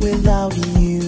without you.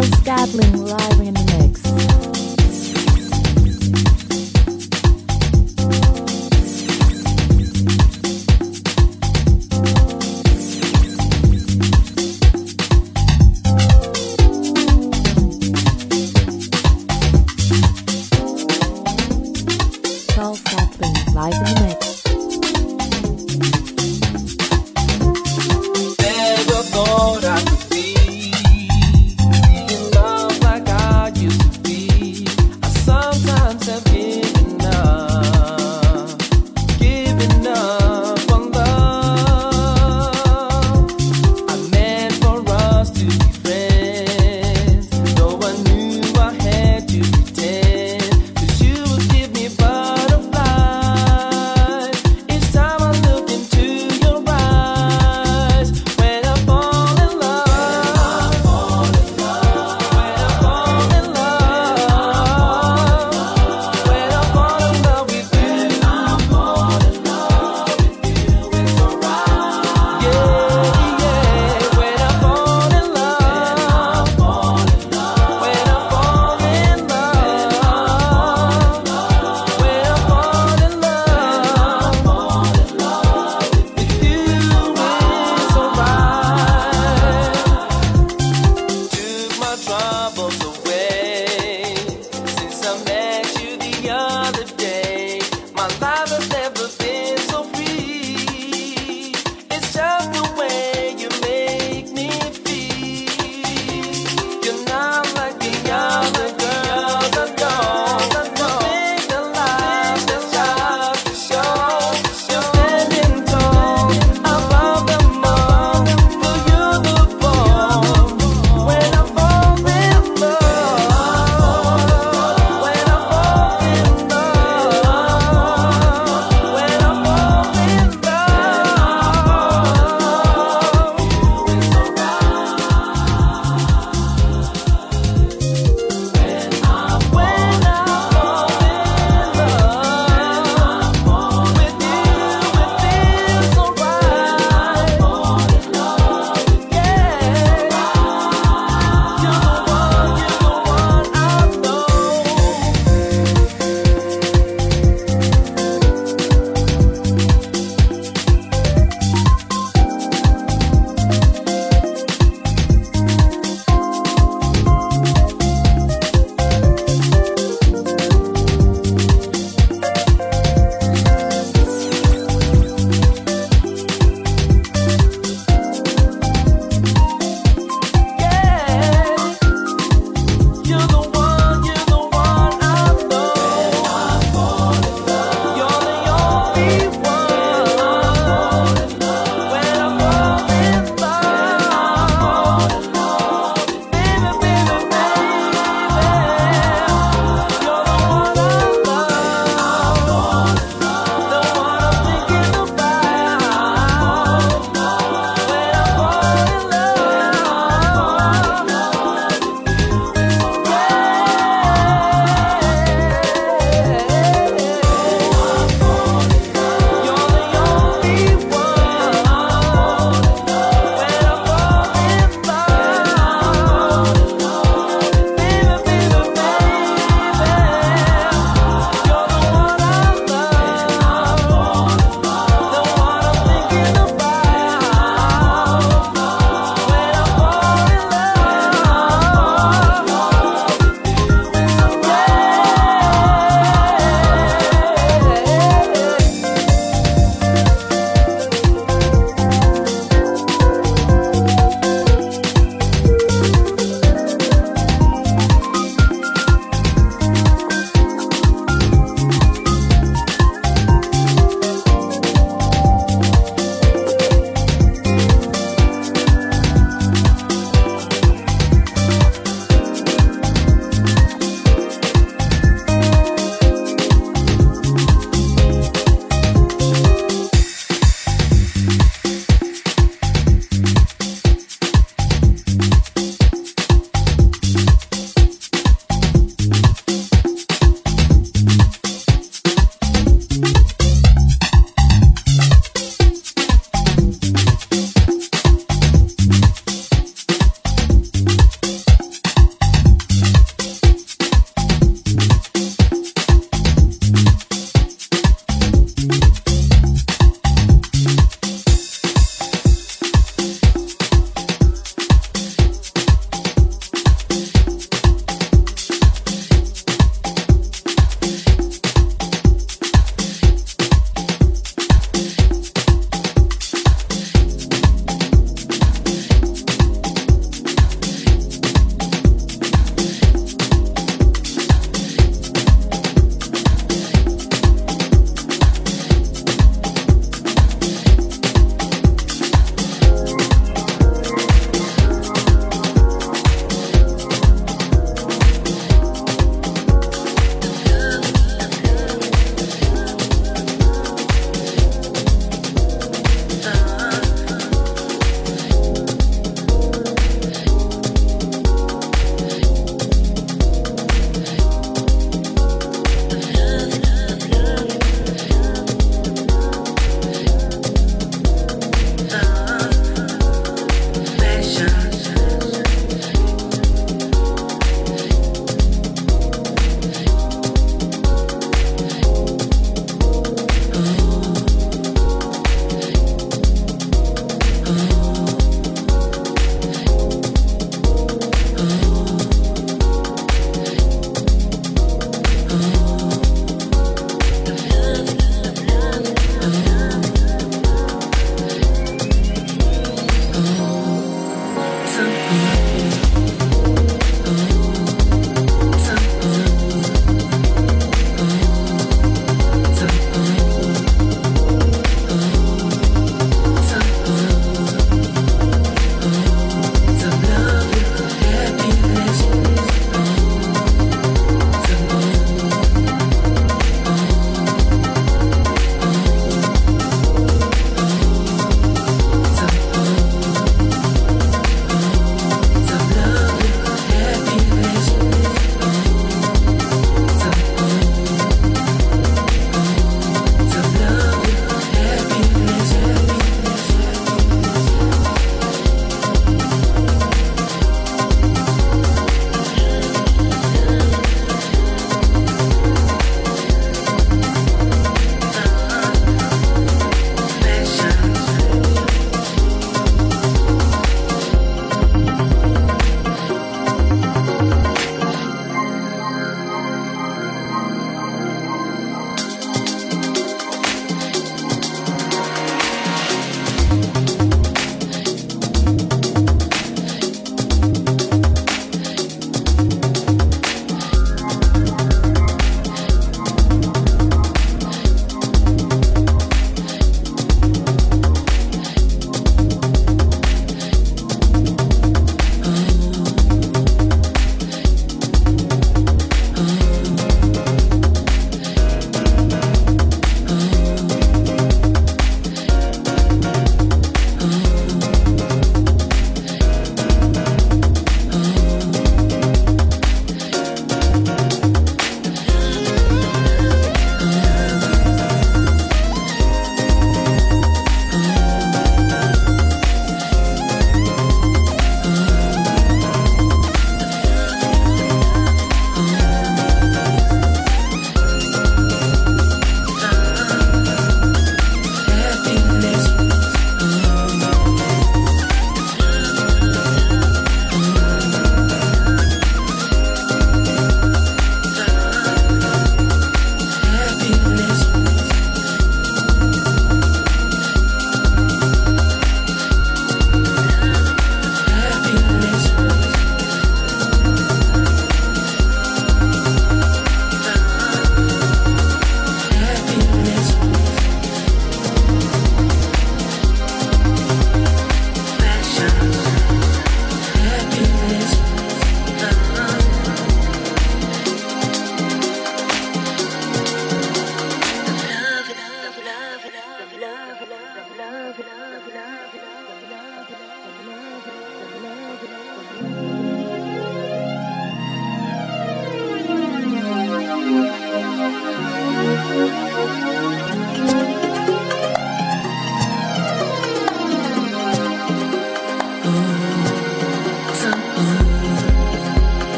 Charles Stadling live in the mix. Never thought I could be in love like I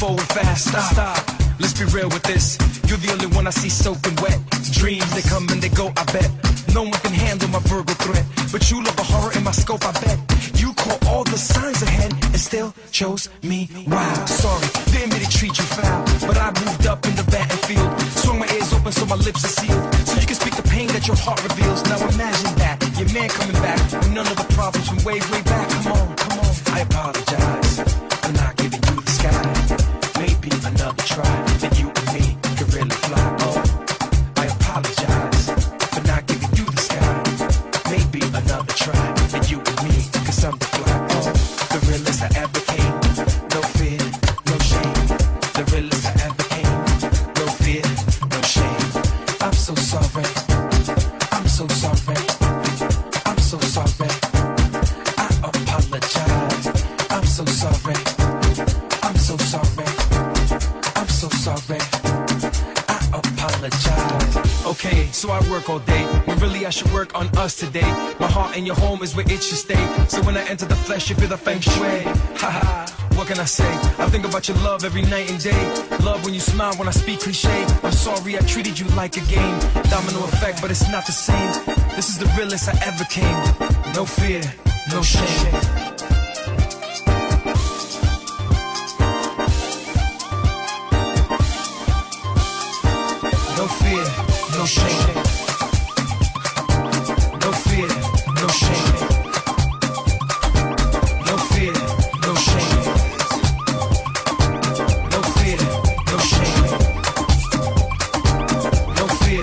fold fast, stop. Let's be real with this. You're the only one I see soaking wet. Dreams, they come and they go, I bet. No one can handle my verbal threat. But you love the horror in my scope, I bet. You caught all the signs ahead and still chose me. Wow, sorry, they admit they treat you foul. But I moved up in the battlefield. Swung my ears open so my lips are sealed. So you can speak the pain that your heart reveals. Now imagine that, your man coming back. With none of the problems from way, way back. Come on, I apologize for not giving you the sky. Maybe another try. So I work all day, when really I should work on us today. My heart and your home is where it should stay. So when I enter the flesh, you feel the feng shui. Haha, what can I say? I think about your love every night and day. Love when you smile, when I speak cliche. I'm sorry I treated you like a game. Domino effect, but it's not the same. This is the realest I ever came. No fear, no shame. No shame, no fear, no shame, no fear, no shame, no fear, no shame, no fear,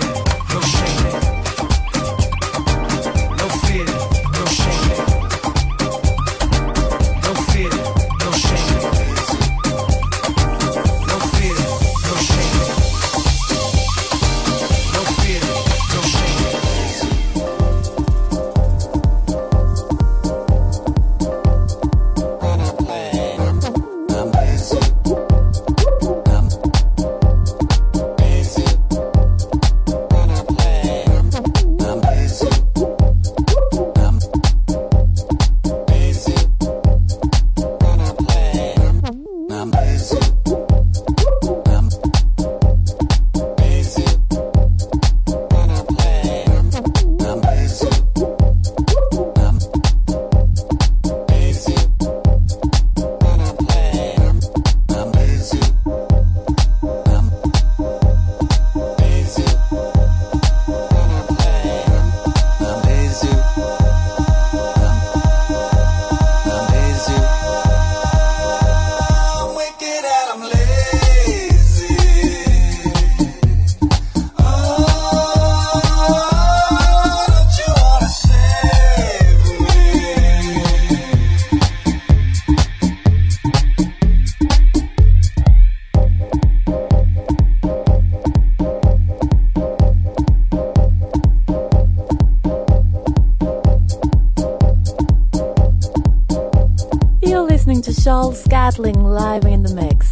no shame, no fear, no shame, no fear, no shame, no fear, no shame. Joel Scatling live in the mix.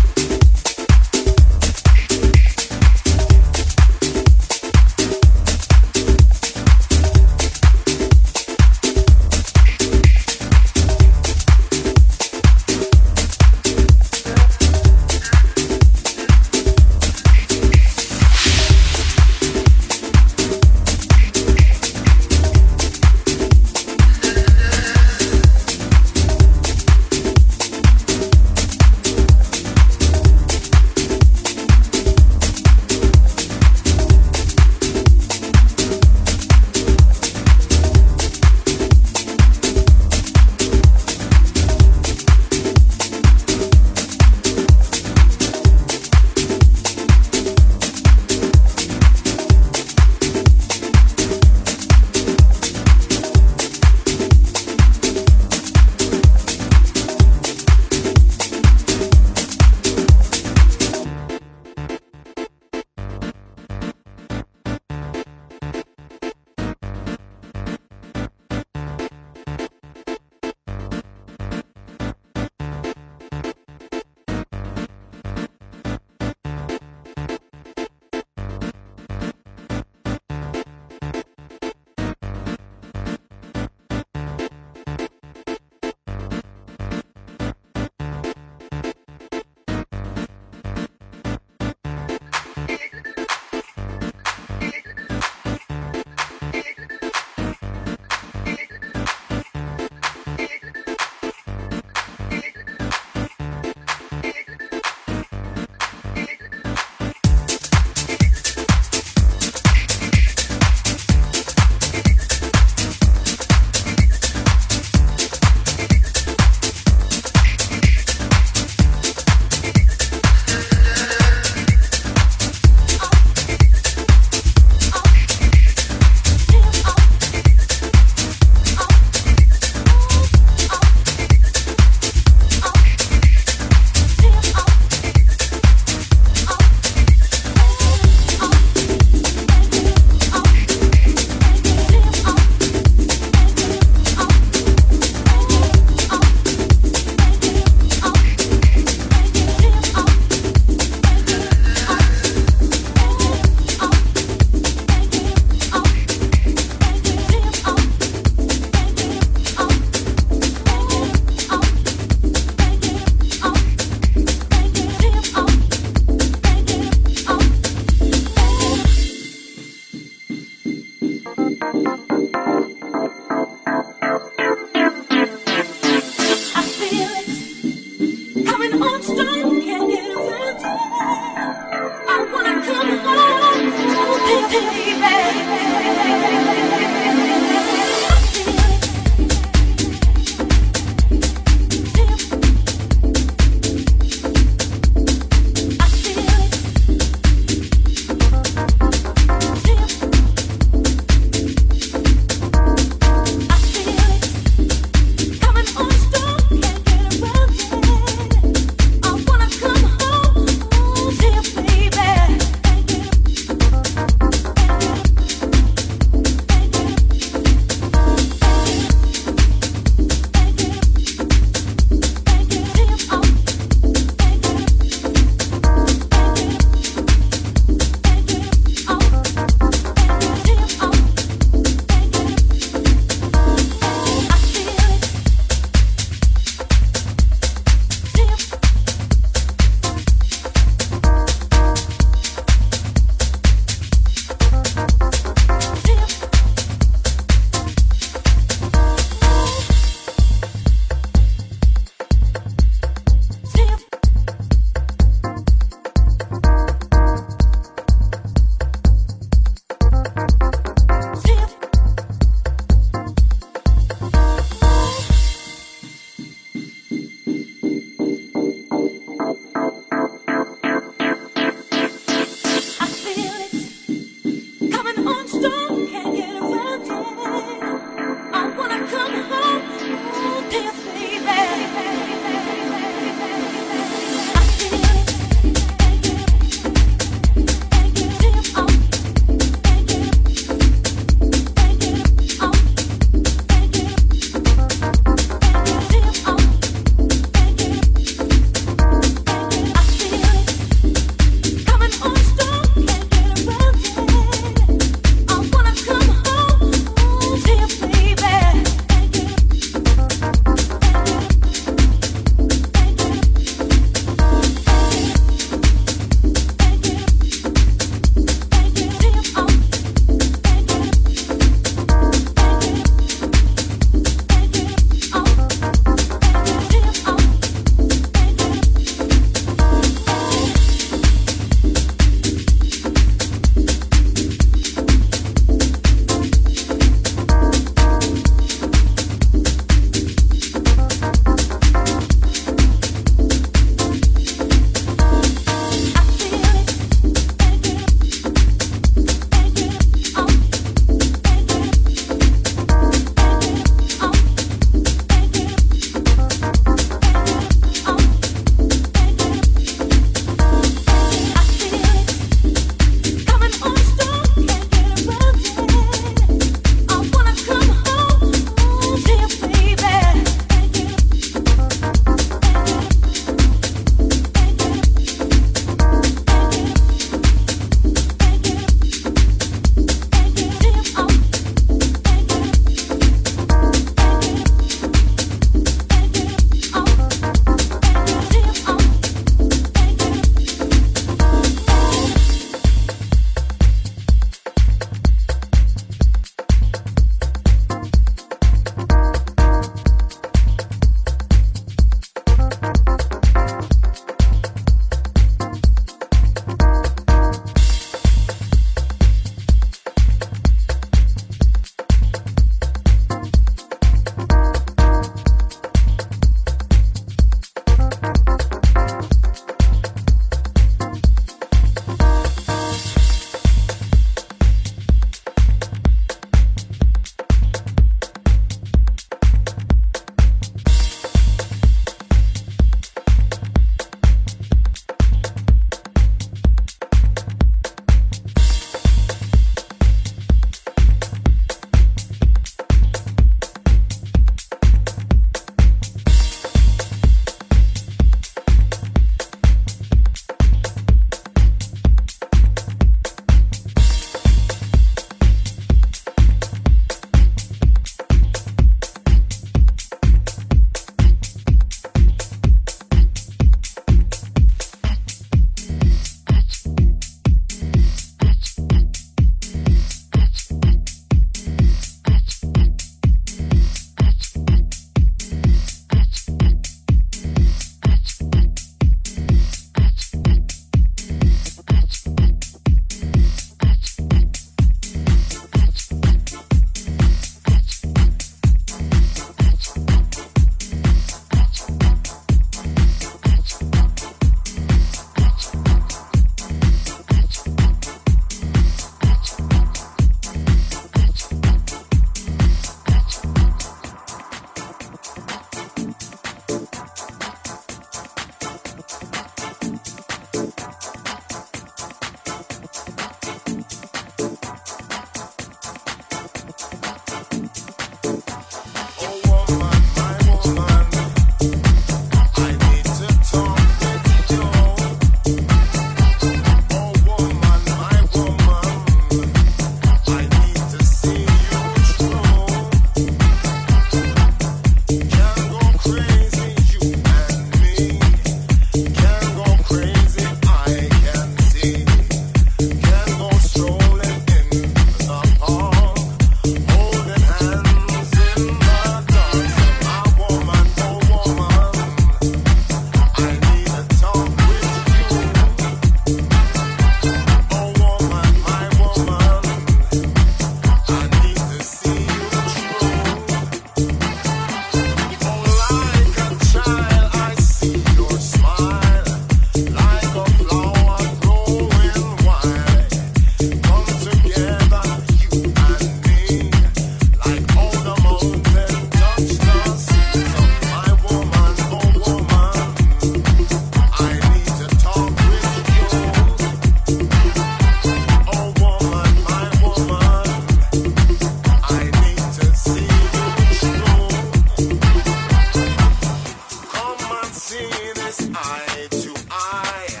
see this eye to eye,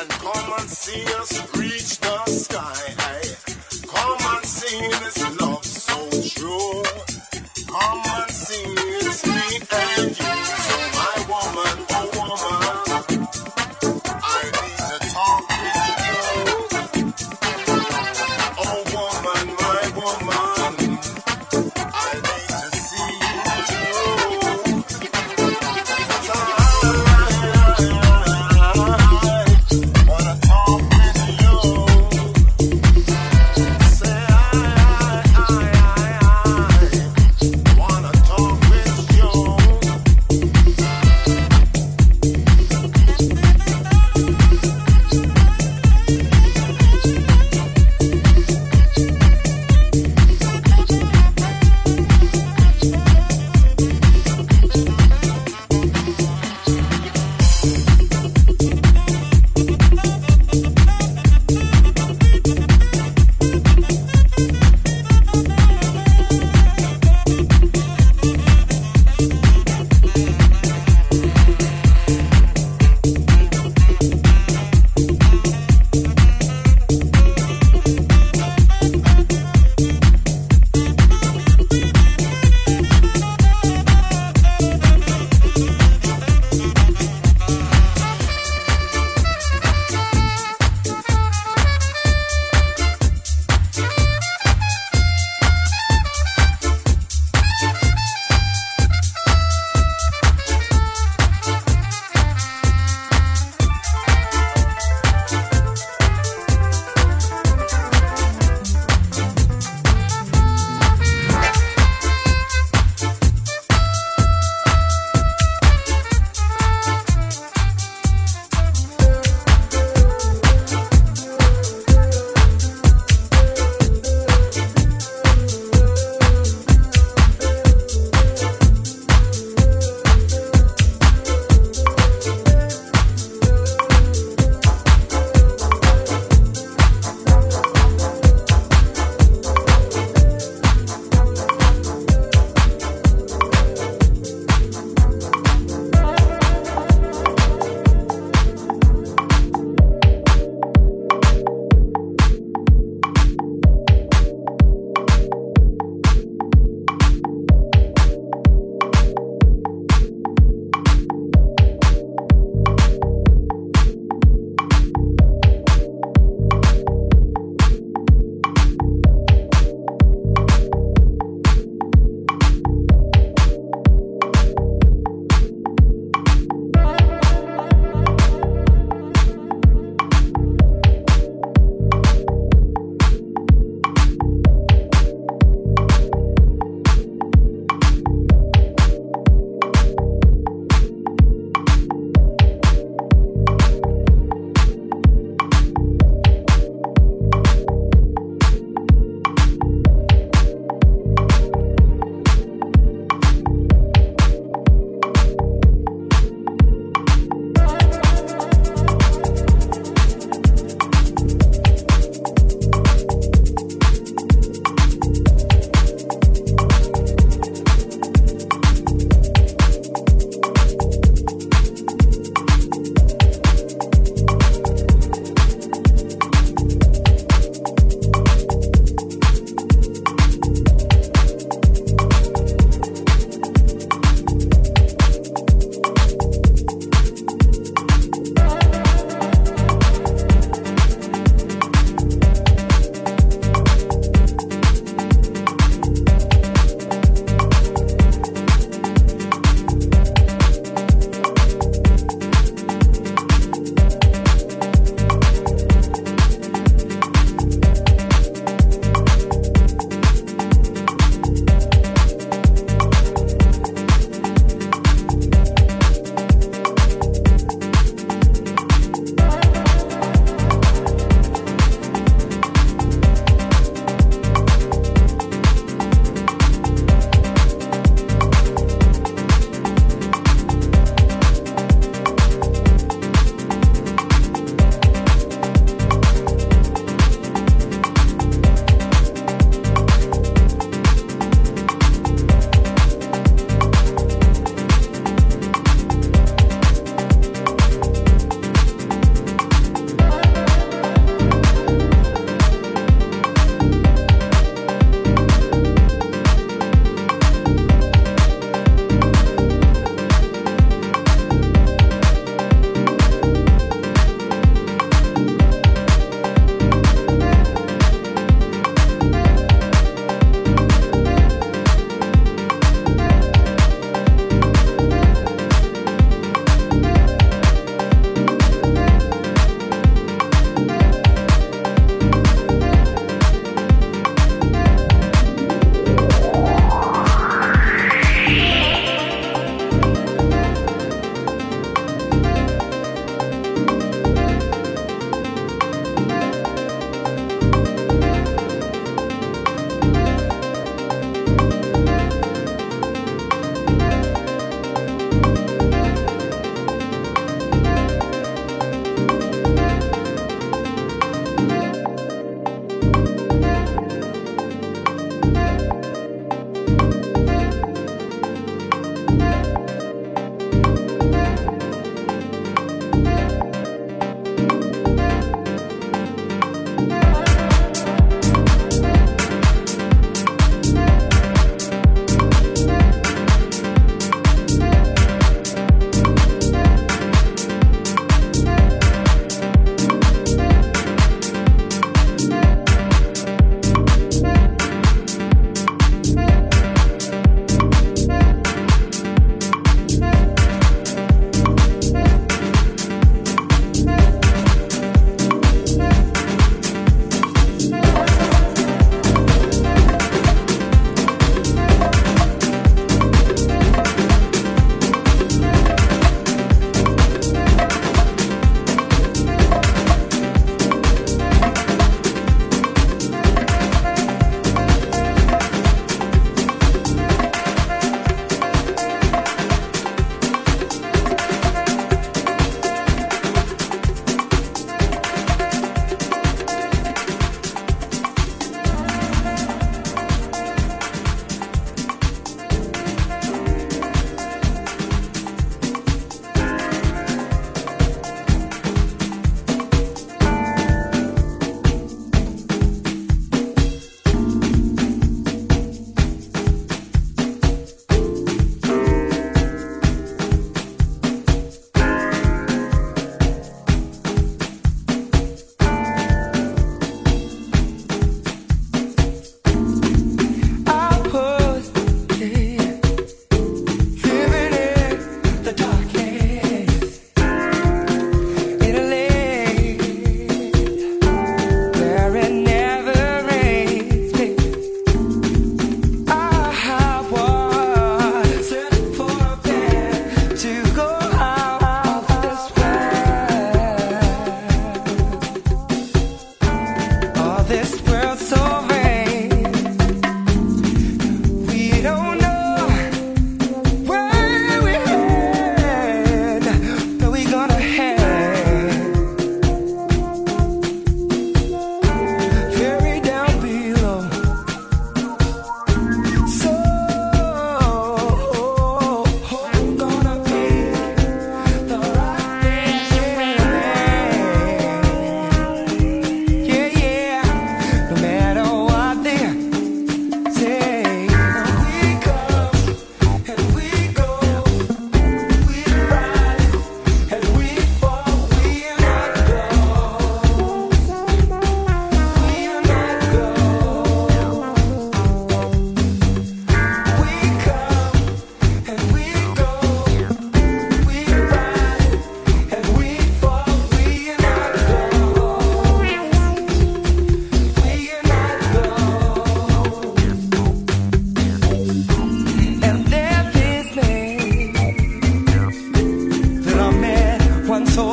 and come and see us reach the sky. Come and see this love so true. Come and see it's me and you. So my woman, oh woman, I need to talk with you. Oh woman, my woman, I need to see you too. I wanna talk with you. Say I.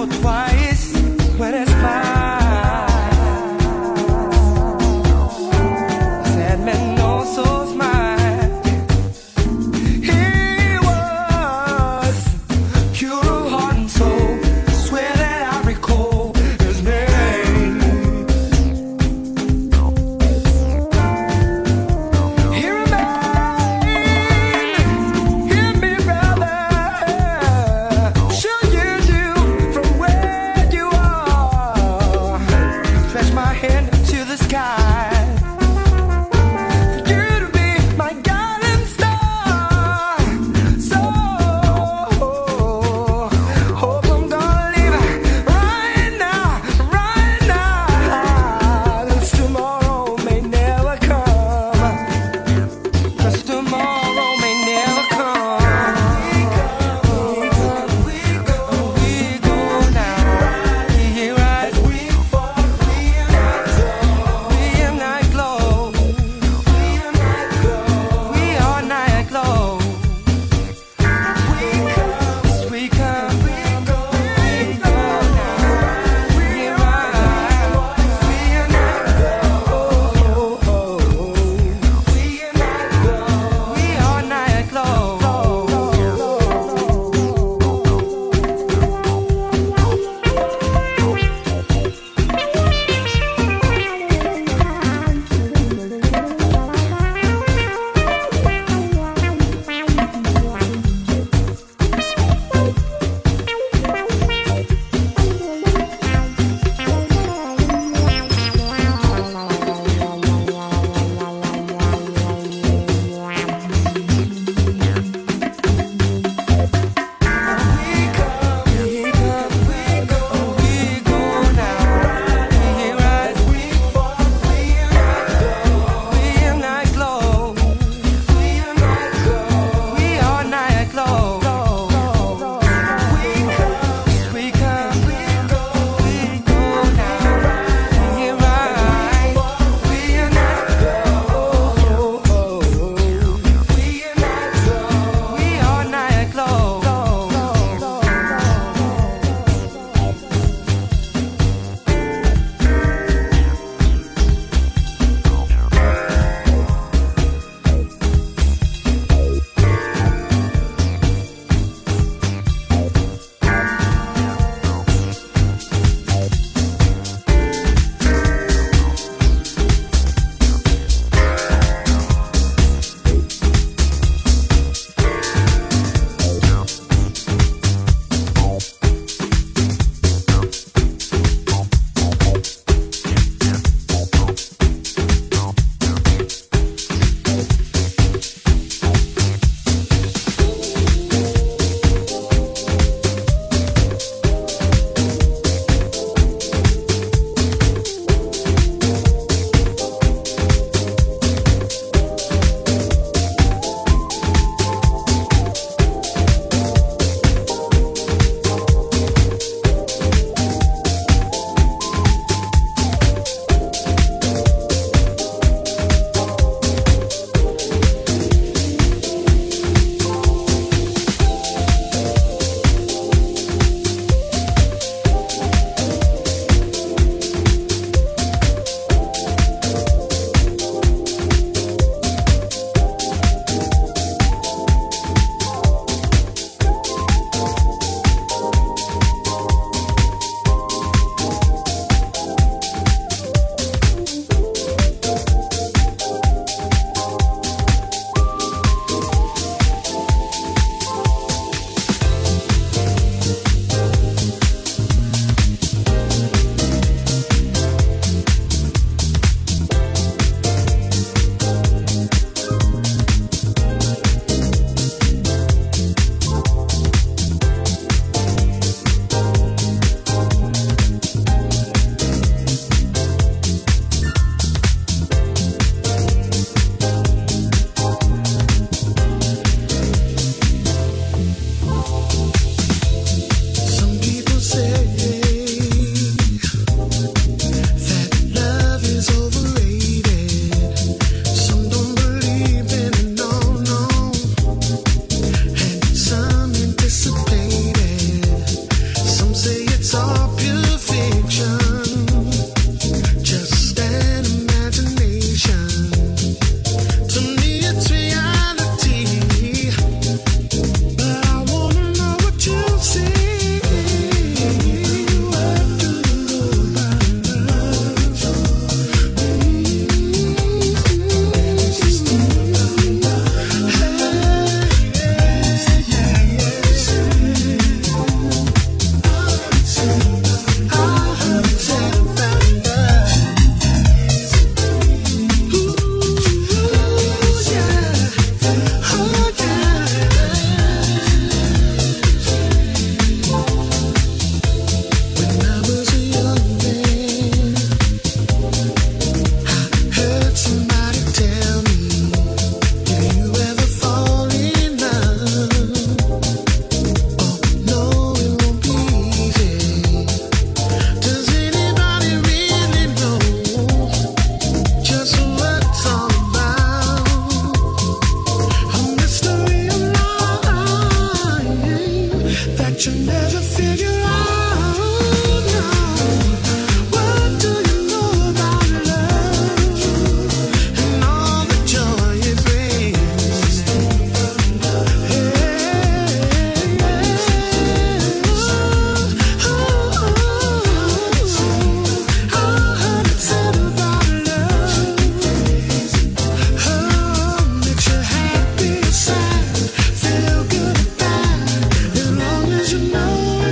Should you do from where?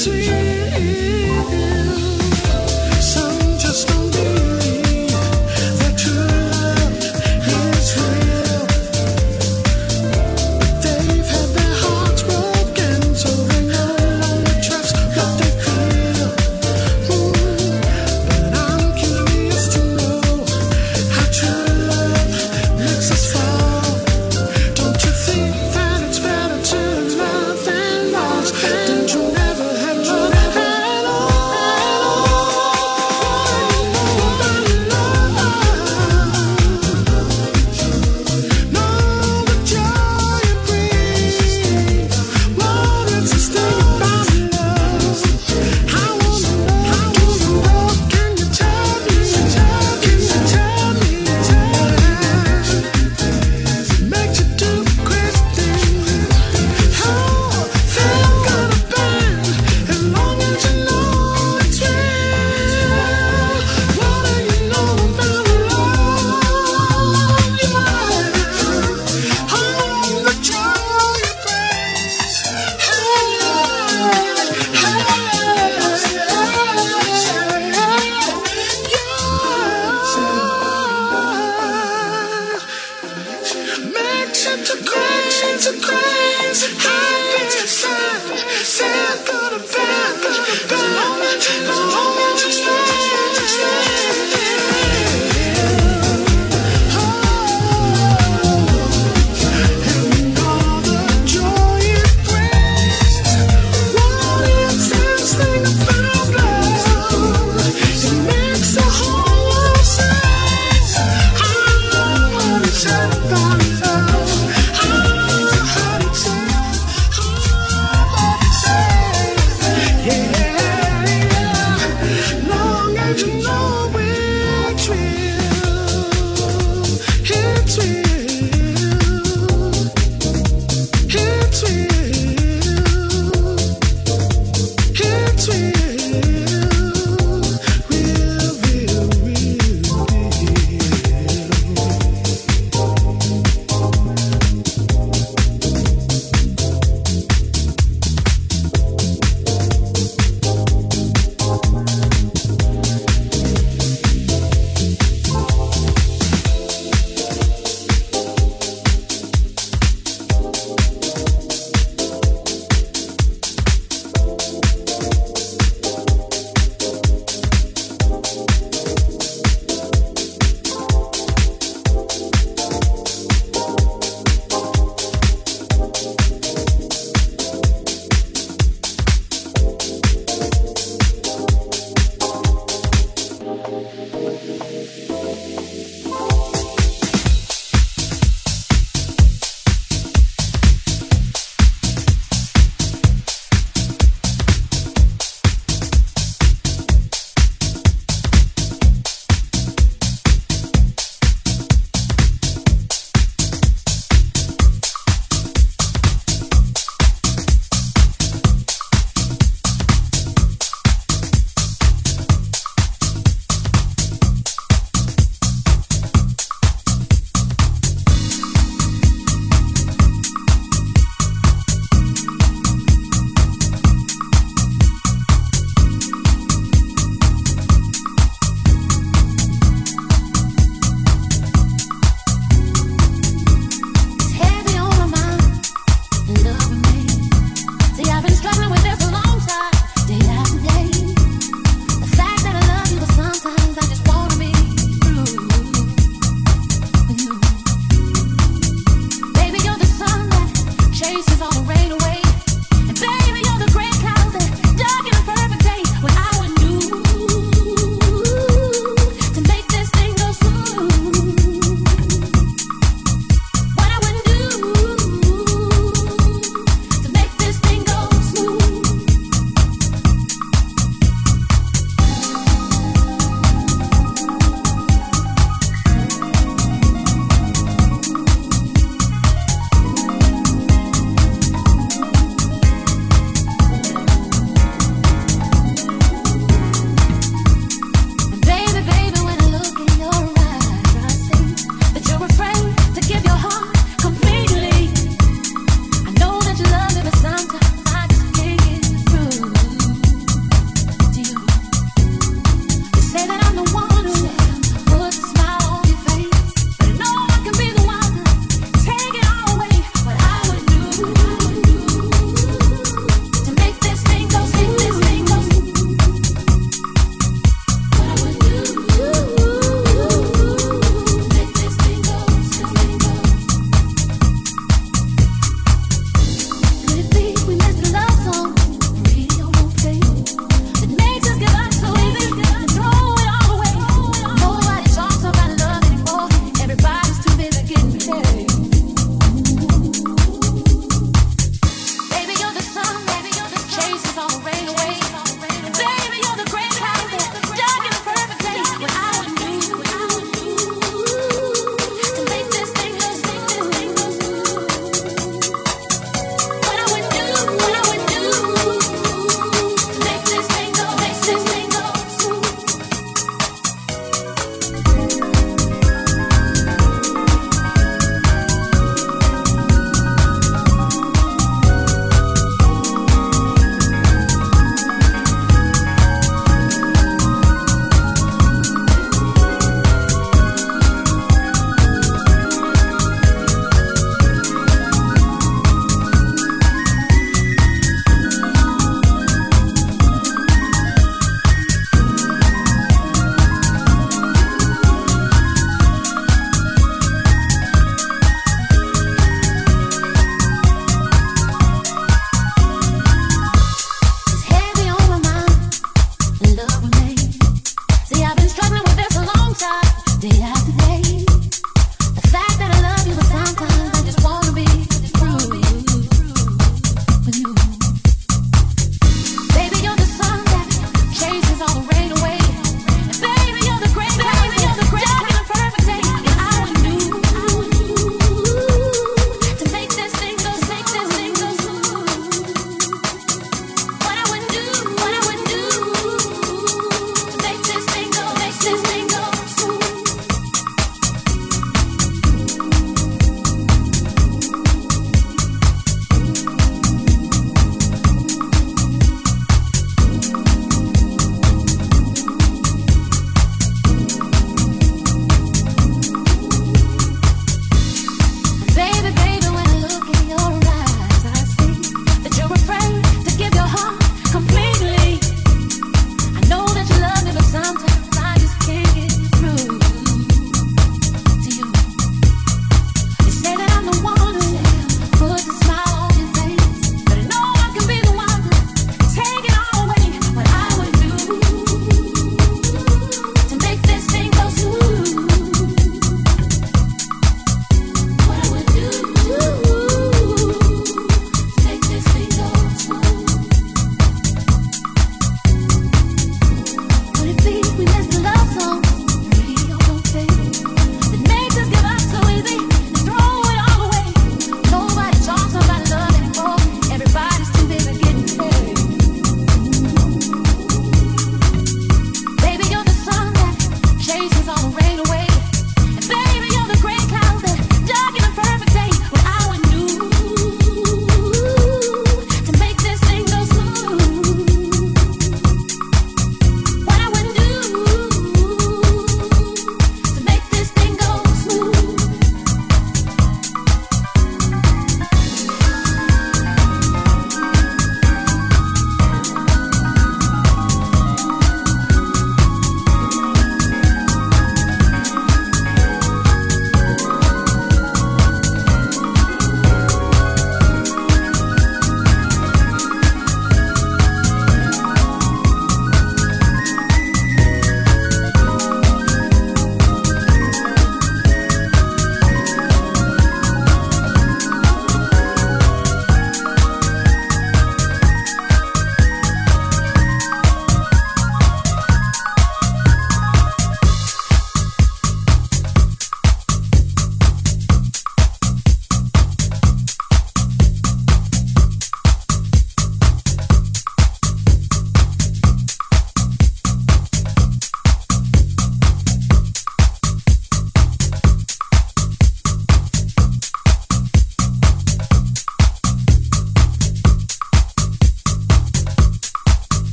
See you.